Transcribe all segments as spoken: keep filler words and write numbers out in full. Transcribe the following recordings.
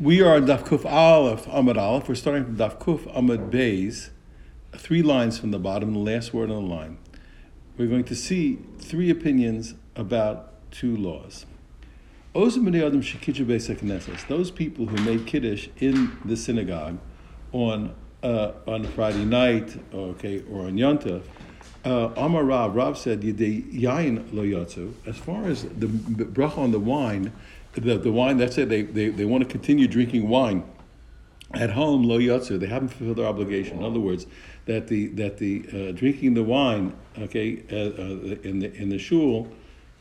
We are Dafkuf Aleph Ahmed Aleph. We're starting from Dafkuf Ahmed Beis, three lines from the bottom, the last word on the line. We're going to see three opinions about two laws. Those people who made Kiddush in the synagogue on uh, on Friday night, okay, or on Yantov, uh, Amar Rav, Rav said, Ye ye ye, lo yotzu. As far as the brocha on the wine, the, the wine, that's it, they, they, they want to continue drinking wine at home, lo yotzu. They haven't fulfilled their obligation. In other words, that the that the uh, drinking the wine, okay, uh, uh, in the in the shul,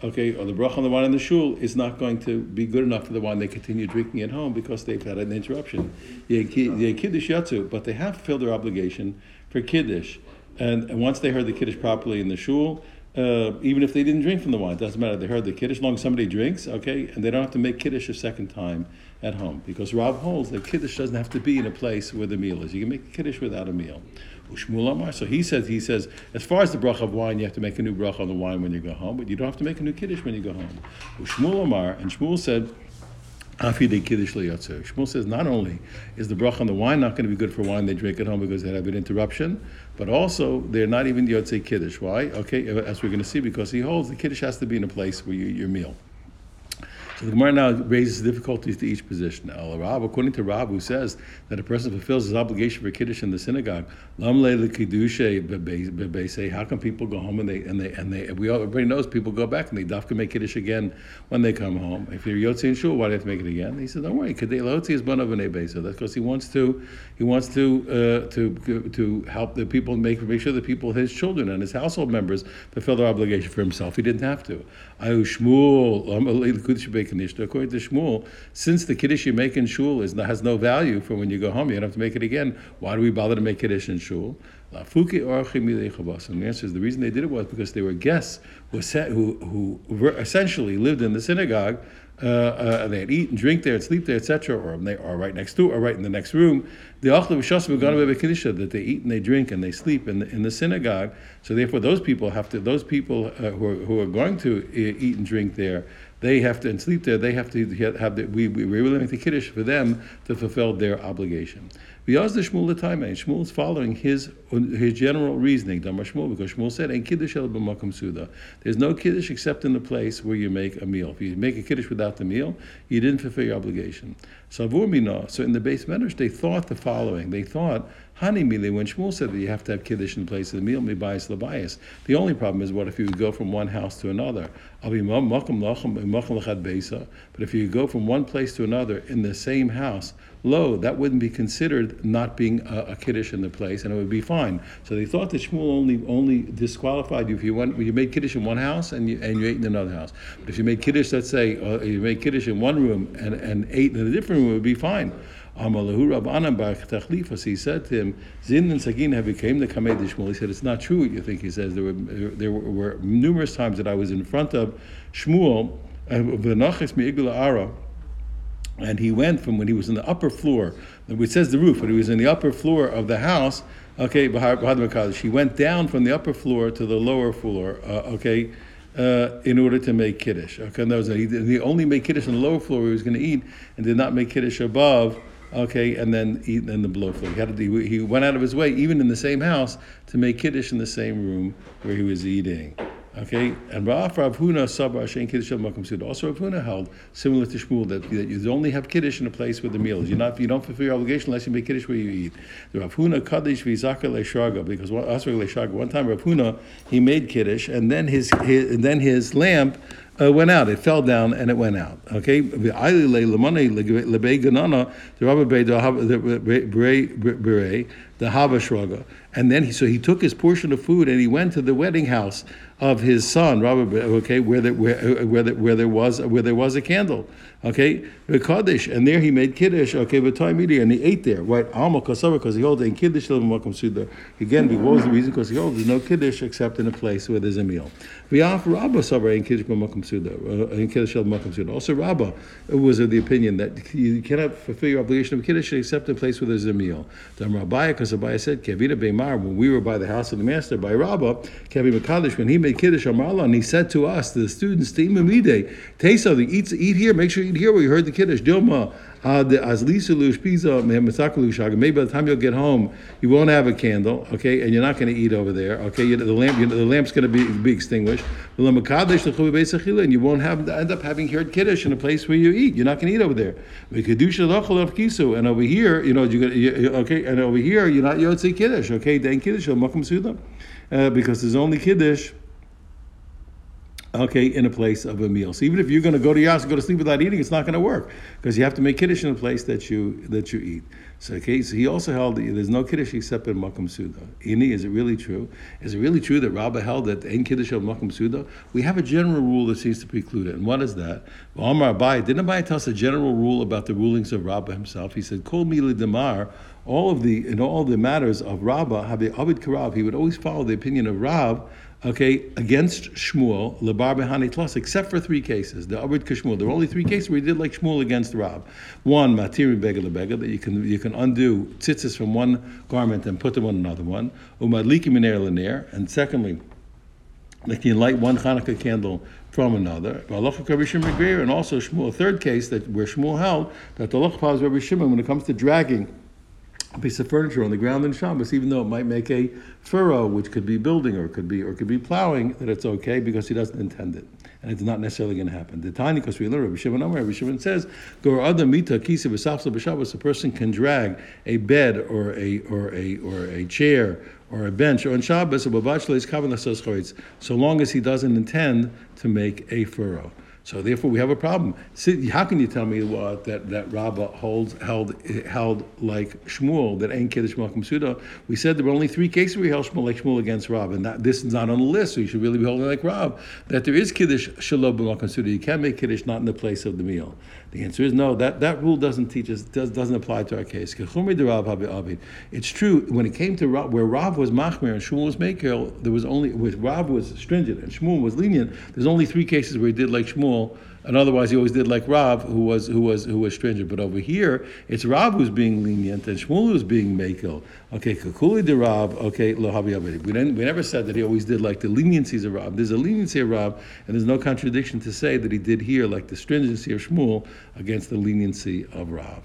okay, or the bracha on the wine in the shul is not going to be good enough for the wine they continue drinking at home because they've had an interruption. Ye ye kiddush yatzu, but they have fulfilled their obligation for kiddush, and, and once they heard the kiddush properly in the shul, uh, even if they didn't drink from the wine, it doesn't matter. They heard the kiddush, as long as somebody drinks, okay, and they don't have to make kiddush a second time at home because Rav holds that kiddush doesn't have to be in a place where the meal is. You can make kiddush without a meal. Ushmul Amar. So he says, he says, as far as the bracha of wine, you have to make a new bracha on the wine when you go home, but you don't have to make a new kiddush when you go home. Ushmul Amar, and Shmuel said, Afi de kiddush lo yotzu. Shmuel says, not only is the bracha on the wine not going to be good for wine they drink at home because they have an interruption, but also they're not even yotze kiddush. Why? Okay, as we're going to see, because he holds the kiddush has to be in a place where you your meal. So the Gemara now raises difficulties to each position. Al Rav, according to Rav, who says that a person fulfills his obligation for kiddush in the synagogue, lam le le kiddushel be say, how can people go home and they and they and they? We all, everybody knows people go back and they dafka make kiddush again when they come home. If you're yotzi in shul, why do you have to make it again? And he says, don't worry, kiddush lo yotzi is bon avnei beis. That's because he wants to, he wants to uh, to to help the people make make sure the people, his children and his household members, fulfill their obligation for himself. He didn't have to. Ayu Shmuel lam le le kiddushel be. According to Shmuel, since the kiddush you make in shul is has no value for when you go home, you don't have to make it again. Why do we bother to make kiddush in shul? And the answer is the reason they did it was because they were guests who who, who essentially lived in the synagogue. Uh, uh, they'd eat and drink there, and sleep there, et cetera. Or they are right next to, or right in the next room. The achle v'shasu v'ganu be kiddushah, that they eat and they drink and they sleep in the, in the synagogue. So therefore, those people have to. Those people uh, who are, who are going to eat and drink there, they have to and sleep there. They have to have. The, we we were willing to kiddush for them to fulfill their obligation. B'yazda Shmuel l'taymein. Shmuel is following his his general reasoning, Dama Shmuel, because Shmuel said, "En Kiddush el b'makam suda." There's no kiddush except in the place where you make a meal. If you make a kiddush without the meal, you didn't fulfill your obligation. Savur mina. So in the Beis Medrash, they thought the following. They thought, "Hani mili." When Shmuel said that you have to have kiddush in the place of the meal, be bias, le bias. The only problem is what if you go from one house to another? But if you go from one place to another in the same house, lo, that wouldn't be considered not being a, a kiddush in the place, and it would be fine. So they thought that Shmuel only only disqualified you if you went, you made kiddush in one house and you and you ate in another house. But if you made kiddush, let's say uh, you made kiddush in one room and, and ate in a different room, it would be fine. He said to him, Zind and Sagin have became the Kamei Shmuel. He said, it's not true what you think. He says, there were there were numerous times that I was in front of Shmuel, and he went from when he was in the upper floor, which says the roof, but he was in the upper floor of the house, okay, he went down from the upper floor to the lower floor, uh, okay, Uh, in order to make kiddush. Okay, and that was, he, he only made kiddush on the lower floor where he was going to eat, and did not make kiddush above. Okay, and then eat in the below floor. He, had to, he, he went out of his way, even in the same house, to make kiddush in the same room where he was eating. Okay, and Rav Rav Huna Sabra Shein kiddusham makom sudah. Also, Rav Huna held similar to Shmuel that, that you only have kiddush in a place where the meal is. You not you don't fulfill your obligation unless you make kiddush where you eat. The Rav Huna kiddush v'zaka le'shagah, because asvul le'shagah. One time Rav Huna he made kiddush and then his, his and then his lamp uh, went out. It fell down and it went out. Okay, the be ganana, the rabbe be the habashruga. And then he so he took his portion of food and he went to the wedding house of his son, Rabbi, okay, where there where where there, where there was where there was a candle, okay, b'kadosh, and there he made kiddush, okay, b'tayimide, and he ate there, right, amakasavra, because he holds en kiddush el b'makam suda. Again, what was the reason? Because he holds there's no kiddush except in a place where there's a meal. V'af Rabba sabra en kiddush b'makam suda, en kiddush el b'makam suda. Also, Rabba was of the opinion that you cannot fulfill your obligation of kiddush except in a place where there's a meal. Then Rabbi, because Rabbi said, kavita be'mar, when we were by the house of the master, by Rabba, kavi mekadosh, when he made kiddush, and he said to us, the students, tayimide, taste something, eat, eat here, make sure you read here where you heard the Kiddush, Dilma, uh, the Azlisulu Shpiza, Mehmesakulu Shaga. Maybe by the time you'll get home, you won't have a candle, okay, and you're not going to eat over there, okay. You, the lamp, you, the lamp's going to be, be extinguished. And you won't have end up having here at Kiddush in a place where you eat. You're not going to eat over there. And over here, you know, you're gonna, you, okay, and over here you're not yotzi Kiddush, okay, En Kiddush el b'makam suda, uh, because there's only Kiddush. Okay, in a place of a meal. So even if you're going to go to your house and go to sleep without eating, it's not going to work because you have to make kiddush in a place that you that you eat. So okay, so he also held that there's no kiddush except in mokham sudo. Ini, is it really true? Is it really true that Rabbah held that en kiddushel mukom su'udah? We have a general rule that seems to preclude it, and what is that? Amar Rav, didn't Abai tell us a general rule about the rulings of Rabbah himself? He said, "Kol mili demar." All of the in all the matters of Rabbah, Habei Avid Karav, he would always follow the opinion of Rav. Okay, against Shmuel, lebar behani tlas, except for three cases. The Abrid Kashmuel. There were only three cases where he did like Shmuel against Rav. One, matiri bega lebega, that you can you can undo tzitzis from one garment and put them on another one. Umadlikim iner lener, and secondly, like you light one Hanukkah candle from another. And also Shmuel, a third case that where Shmuel held that the lochpa is Rabbi Shivan when it comes to dragging a piece of furniture on the ground in Shabbos, even though it might make a furrow, which could be building or could be or could be plowing, that it's okay because he doesn't intend it, and it's not necessarily going to happen. The tiny, because we learn Rabbi Shivan, Rabbi Shivan says, "Go other mita kisa v'safsa b'shabbos." A person can drag a bed or a or a or a chair or a bench on Shabbos, so long as he doesn't intend to make a furrow. So therefore, we have a problem. How can you tell me what that that Rabbah holds held held like Shmuel that ain't kiddush makom suda? We said there were only three cases where he held Shmuel like Shmuel against Rabbah, and that, this is not on the list. So you should really be holding like Rabbah that there is kiddush shelo b'makom suda. You can make kiddush not in the place of the meal. The answer is no. That that rule doesn't teach us does, doesn't apply to our case. It's true when it came to Rav, where Rav was machmir and Shmuel was mekel. There was only where Rav was stringent and Shmuel was lenient. There's only three cases where he did like Shmuel. And otherwise, he always did like Rav, who was who was who was stringent. But over here, it's Rav who's being lenient and Shmuel who's being mekel. Okay, kakuli de Rav. Okay, lo habi avedi. We didn't. We never said that he always did like the leniencies of Rav. There's a leniency of Rav, and there's no contradiction to say that he did here like the stringency of Shmuel against the leniency of Rav.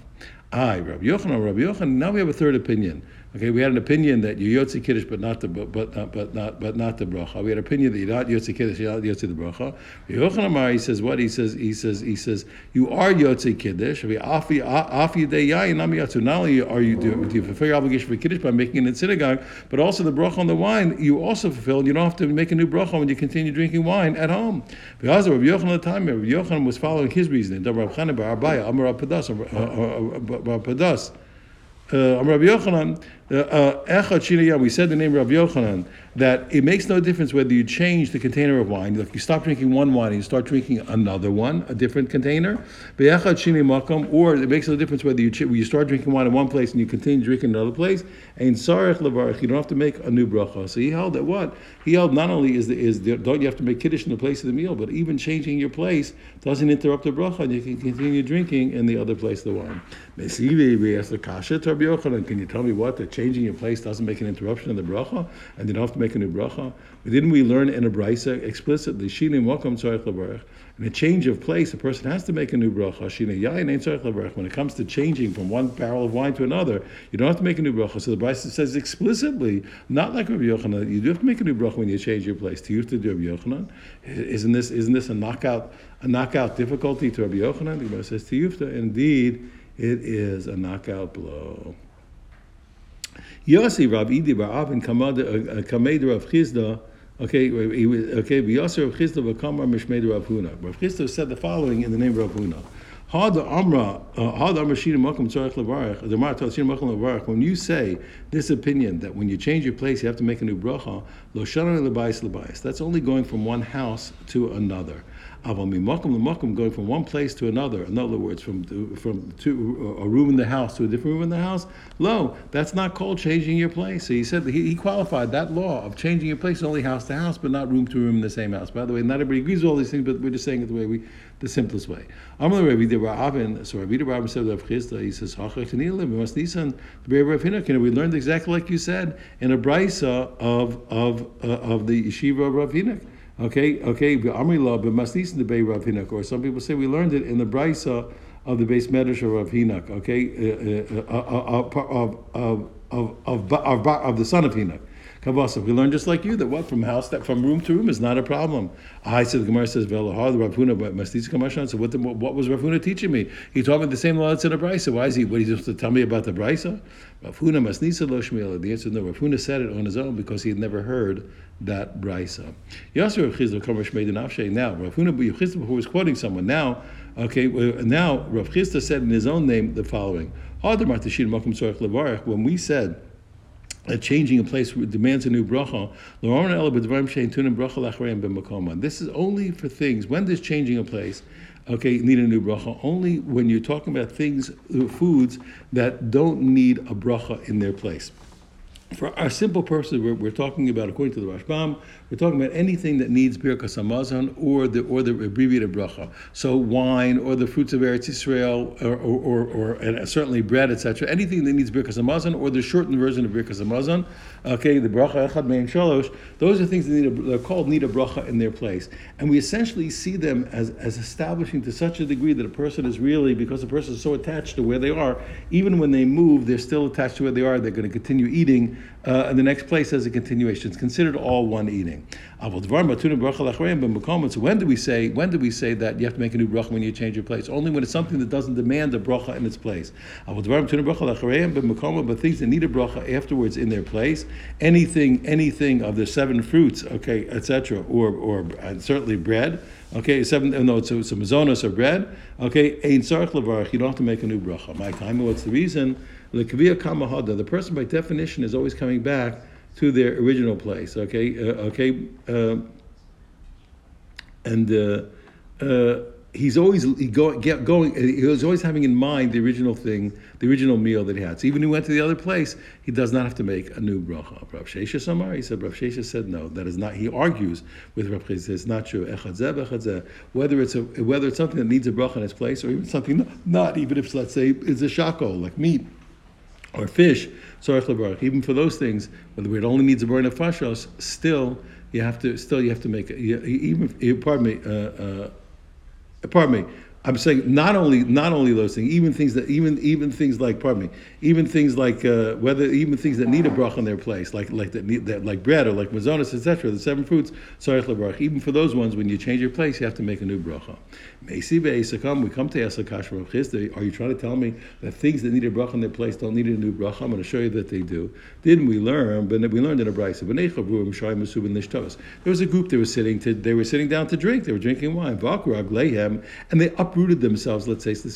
I, Rabbi Yochanan, Rabbi Yochanan. Now we have a third opinion. Okay, we had an opinion that you yotzi kiddush, but not the but not but not but not the brocha. We had an opinion that you're not yotzi kiddush, you're not yotzi the brocha. Yochanan Amar, he says what he says. He says he says you are yotzi kiddush. We afi afi de yain am yotzu. Not only are you do you fulfill your obligation for kiddush by making it in synagogue, but also the brocha on the wine you also fulfill. You don't have to make a new brocha when you continue drinking wine at home. B'yazda Rabbi Yochanan at the time, Rabbi Yochanan was following his reasoning. Rabbi Chanan bar Abaya Amar Rabbi Padas. Uh, Rabbi Yochanan, uh, uh, we said the name Rabbi Yochanan, that it makes no difference whether you change the container of wine, like you stop drinking one wine and you start drinking another one, a different container, or it makes no difference whether you you start drinking wine in one place and you continue drinking in another place, and you don't have to make a new bracha. So he held that what? He held not only is the, is the, don't you have to make kiddush in the place of the meal, but even changing your place doesn't interrupt the bracha, and you can continue drinking in the other place of the wine. Can you tell me what, that changing your place doesn't make an interruption in the bracha, and you don't have to make a new bracha? Didn't we learn in a brisa explicitly, Shine Mokham sudo? In a change of place, a person has to make a new bracha. Shine ye ye. When it comes to changing from one barrel of wine to another, you don't have to make a new bracha. So the brisa says explicitly, not like Rabbi Yochanan, you do have to make a new bracha when you change your place. To you to do Rabbi Yochanan, isn't this isn't this a knockout a knockout difficulty to Rabbi Yochanan? The Gemara says to Yufta, indeed. It is a knockout blow. Yossi Rav Idi Bar Avin Kamei Rav Chizda. Okay, he was okay. Yossi Rav Chizda V'Kamar Mishmei Rav Huna. Rav Chizda said the following in the name of Rav Huna. Had Amra, Had Amra Shira Makom Tzarich Levarach. The Mar Tal Shira Makom Levarach. When you say this opinion that when you change your place you have to make a new bracha, lo shana le bias le bias. That's only going from one house to another. Going from one place to another, in other words, from from to a room in the house to a different room in the house, lo, that's not called changing your place. So he said that he, he qualified that law of changing your place only house to house, but not room to room in the same house. By the way, not everybody agrees with all these things, but we're just saying it the way we, the simplest way. Amar Rav Yid Rabin, so Rav Yid Rabin said Rav Chizda, he says, we learned exactly like you said in a brisa of of uh, of the yeshiva of Rav Hinak. Okay, okay. Amri la b'masnisin debei Rav Hinok. Or some people say we learned it in the brisa of the Beis Medrash of Rav Hinok. Okay, uh, uh, uh, of of of of of of the son of Hinok. Kavasa. We learned just like you that what from house that from room to room is not a problem. I said the Gemara says ve'lohar the Rav Huna but masnisin kamashan. So what the, what was Rav Huna teaching me? He taught me the same law that's in the brisa. Why is he? What he supposed to tell me about the brisa? Rav Huna masnisin lo Shmuel. The answer is no. Rav Huna said it on his own because he had never heard that brisa. Yasser Chizda Kamar Shmei Denafshe. Now Rav Huna Chizda who was quoting someone. Now, okay, now Rav Chizda said in his own name the following: when we said that changing a place demands a new bracha, this is only for things. When there's changing a place, okay, need a new bracha only when you're talking about things, foods that don't need a bracha in their place. For our simple person, we're, we're talking about, according to the Rashbam, we're talking about anything that needs birkas hamazon or the or the abbreviated bracha. So wine or the fruits of Eretz Yisrael or or, or, or and certainly bread, et cetera. Anything that needs birkas hamazon or the shortened version of birkas hamazon. Okay, the bracha echad mein shalosh. Those are things that need a, they're called need a bracha in their place, and we essentially see them as as establishing to such a degree that a person is really, because the person is so attached to where they are, even when they move, they're still attached to where they are. They're going to continue eating. Uh, and the next place as a continuation. It's considered all one eating. So when do we say when do we say that you have to make a new bracha when you change your place? Only when it's something that doesn't demand a bracha in its place. But things that need a bracha afterwards in their place, anything, anything of the seven fruits, okay, et cetera, or or and certainly bread. Okay, seven. No, it's, it's a mazonos or bread. Okay, ein sarach levarach. You don't have to make a new bracha. My time. What's the reason? The person, by definition, is always coming back to their original place. Okay, uh, okay, uh, and uh, uh, he's always he go, get going. He was always having in mind the original thing, the original meal that he had. So even when he went to the other place, he does not have to make a new bracha. Rav Sheshes Amar, he said. Rav Sheshes said no. That is not. He argues with Rav Chizda. It's not true. Whether it's a whether it's something that needs a bracha in its place, or even something not, even if let's say it's a shako like meat or fish, even for those things, whether it only needs a burn of fashos, still you have to, still you have to make, even, pardon me, uh, uh, pardon me, I'm saying not only, not only those things, even things that, even, even things like, pardon me, even things like, uh, whether, even things that need a bracha in their place, like, like that need, that, like bread or like mazonos, et cetera, the seven fruits, even for those ones, when you change your place, you have to make a new bracha. We come to ask Akash Rav Chizda, are you trying to tell me that things that need a bracha in their place don't need a new bracha? I'm going to show you that they do. Didn't we learn? But we learned in a brayso. There was a group that was sitting to, they were sitting down to drink. They were drinking wine. And they uprooted themselves. Let's say they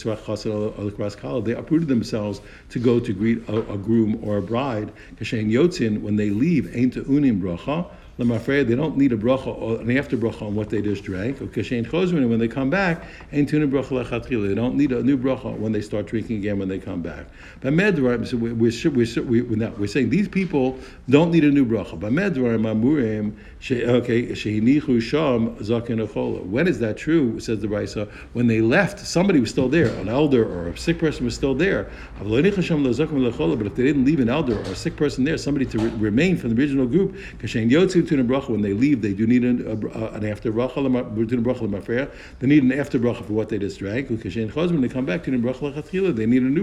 uprooted themselves to go to greet a, a groom or a bride. When they leave, ain't to unim bracha. I'm afraid they don't need a bracha or an after bracha on what they just drank. Okay, Shein kiddusham makom suda. When they come back, ain't tuna bracha lechatchila. They don't need a new bracha when they start drinking again when they come back. But medrash, so we're we're we're not we're saying these people don't need a new bracha. But medrash amurim she okay shehinichu sham zaken ochola. When is that true? Says the Raisa. When they left, somebody was still there, an elder or a sick person was still there. But if they didn't leave an elder or a sick person there, somebody to re- remain from the original group, kashein yotzu. When they leave, they do need an, uh, an after bracha. They need an after bracha for what they just drank. When they come back, they need a new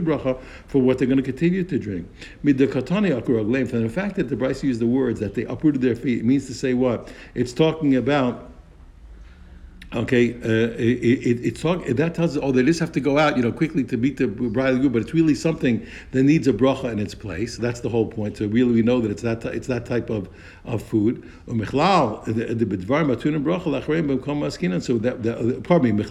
bracha for what they're going to continue to drink. From the fact that the Bryce used the words that they uprooted their feet, it means to say what? It's talking about. Okay, uh, it, it, it's talk, that tells us, oh, they just have to go out, you know, quickly to meet the bride and groom, but it's really something that needs a bracha in its place. That's the whole point. So really, we know that it's that it's that type of of food. So that, that pardon me,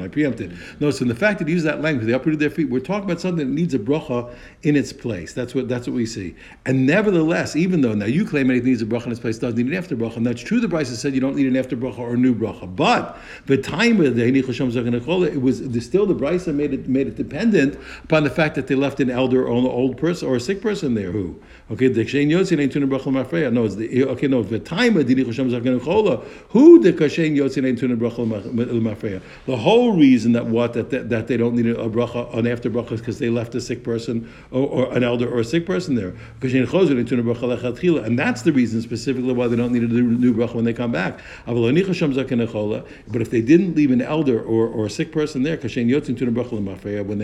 I preempted. No, so the fact that he used that language, they uprooted their feet. We're talking about something that needs a bracha in its place. That's what that's what we see. And nevertheless, even though now you claim anything needs a bracha in its place, doesn't need an after bracha, and that's true. The bride Brisa said you don't need an after bracha or a new bracha. But the time of the it was still the Brisa made it made it dependent upon the fact that they left an elder or an old person or a sick person there. Who okay? The Shein Yotzin ain't tuning bracha mafreya. No, it's the okay. No, the time of the Nichoshem Zakenachola. Who the Shein Yotzin ain't tuning bracha mafreya. The whole reason that what that that, that they don't need a bracha an after bracha is because they left a sick person or, or an elder or a sick person there. And that's the reason specifically why they don't need a new bracha when they come back. But if they didn't leave an elder or, or a sick person there, when they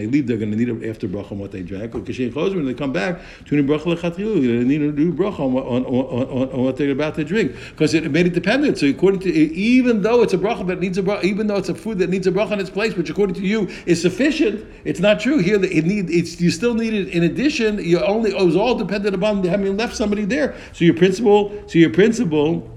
leave, they're going to need an after bracha on what they drank. When they come back, they're going to need a new bracha on, on, on, on, on what they're about to drink, because it made it dependent. So according to even though it's a bracha that needs a bracha, even though it's a food that needs a bracha in its place, which according to you is sufficient, it's not true here. It need it's you still need it in addition. You only it was all dependent upon having left somebody there. So your principle, so your principle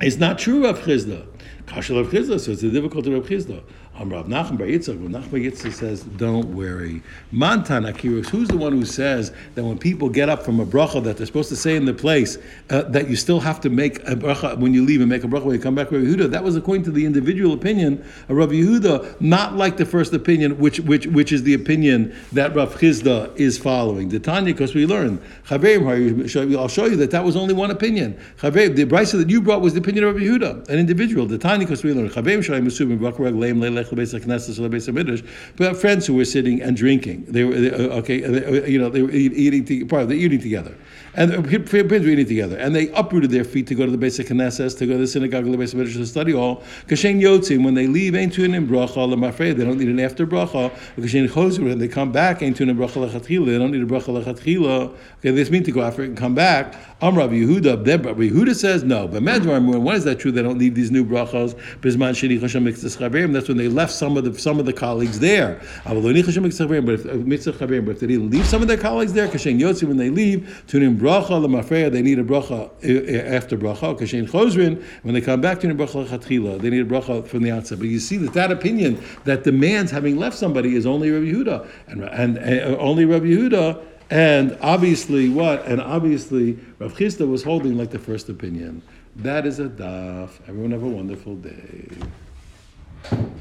is not true of Chizda. Kashal of Chizda, so it's a difficulty of Chizda. Um, Rav Nachman bar Yitzchak, Rav Nachman bar Yitzchak says, don't worry. Mantan Akiris, who's the one who says that when people get up from a bracha that they're supposed to say in the place, uh, that you still have to make a bracha when you leave and make a bracha when you come back? Rav Yehuda, that was according to the individual opinion of Rav Yehuda, not like the first opinion, which which which is the opinion that Rav Chizda is following. The Tanya, because we learned, Chaverim, I'll show you that that was only one opinion. Chaverim, the brisa that you brought was the opinion of Rav Yehuda, an individual. The Tanya, because we learned, Chaverim Shayim Asubim Bracha Leim Leilech. But friends who were sitting and drinking, they were they, okay. They, you know, they were eating. To, pardon, they were eating together, and friends were eating together, and they uprooted their feet to go to the Beis Knesses, to go to the synagogue, to the Beis Midrash, to the study hall. Kashen Yotzim, when they leave, ain't tunin bracha l'mafrei. They don't need an after bracha. Kashen Choser, when they come back, ain't tunin bracha l'chatchila. They don't need a bracha l'chatchila. Okay, they just mean to go after it and come back. Am Rabbi Yehuda. Rabbi Yehuda says no. But Medrash, why is that true? They don't need these new brachas. Bisman Sheni Chashem Mitzvahs Chaverim. That's when they left some of the some of the colleagues there. But if, but if they didn't leave some of their colleagues there, Kashen Yotzi, when they leave, Tunim Bracha L'Mafreya, they need a bracha after bracha. Kashen Chosrin, when they come back, Tunim Bracha L'Chatchila, they need a bracha from the outset. But you see that that opinion that demands having left somebody is only Rabbi Yehuda, and and, and only Rabbi Yehuda, and obviously what? And obviously Rav Chista was holding like the first opinion. That is a daf. Everyone have a wonderful day.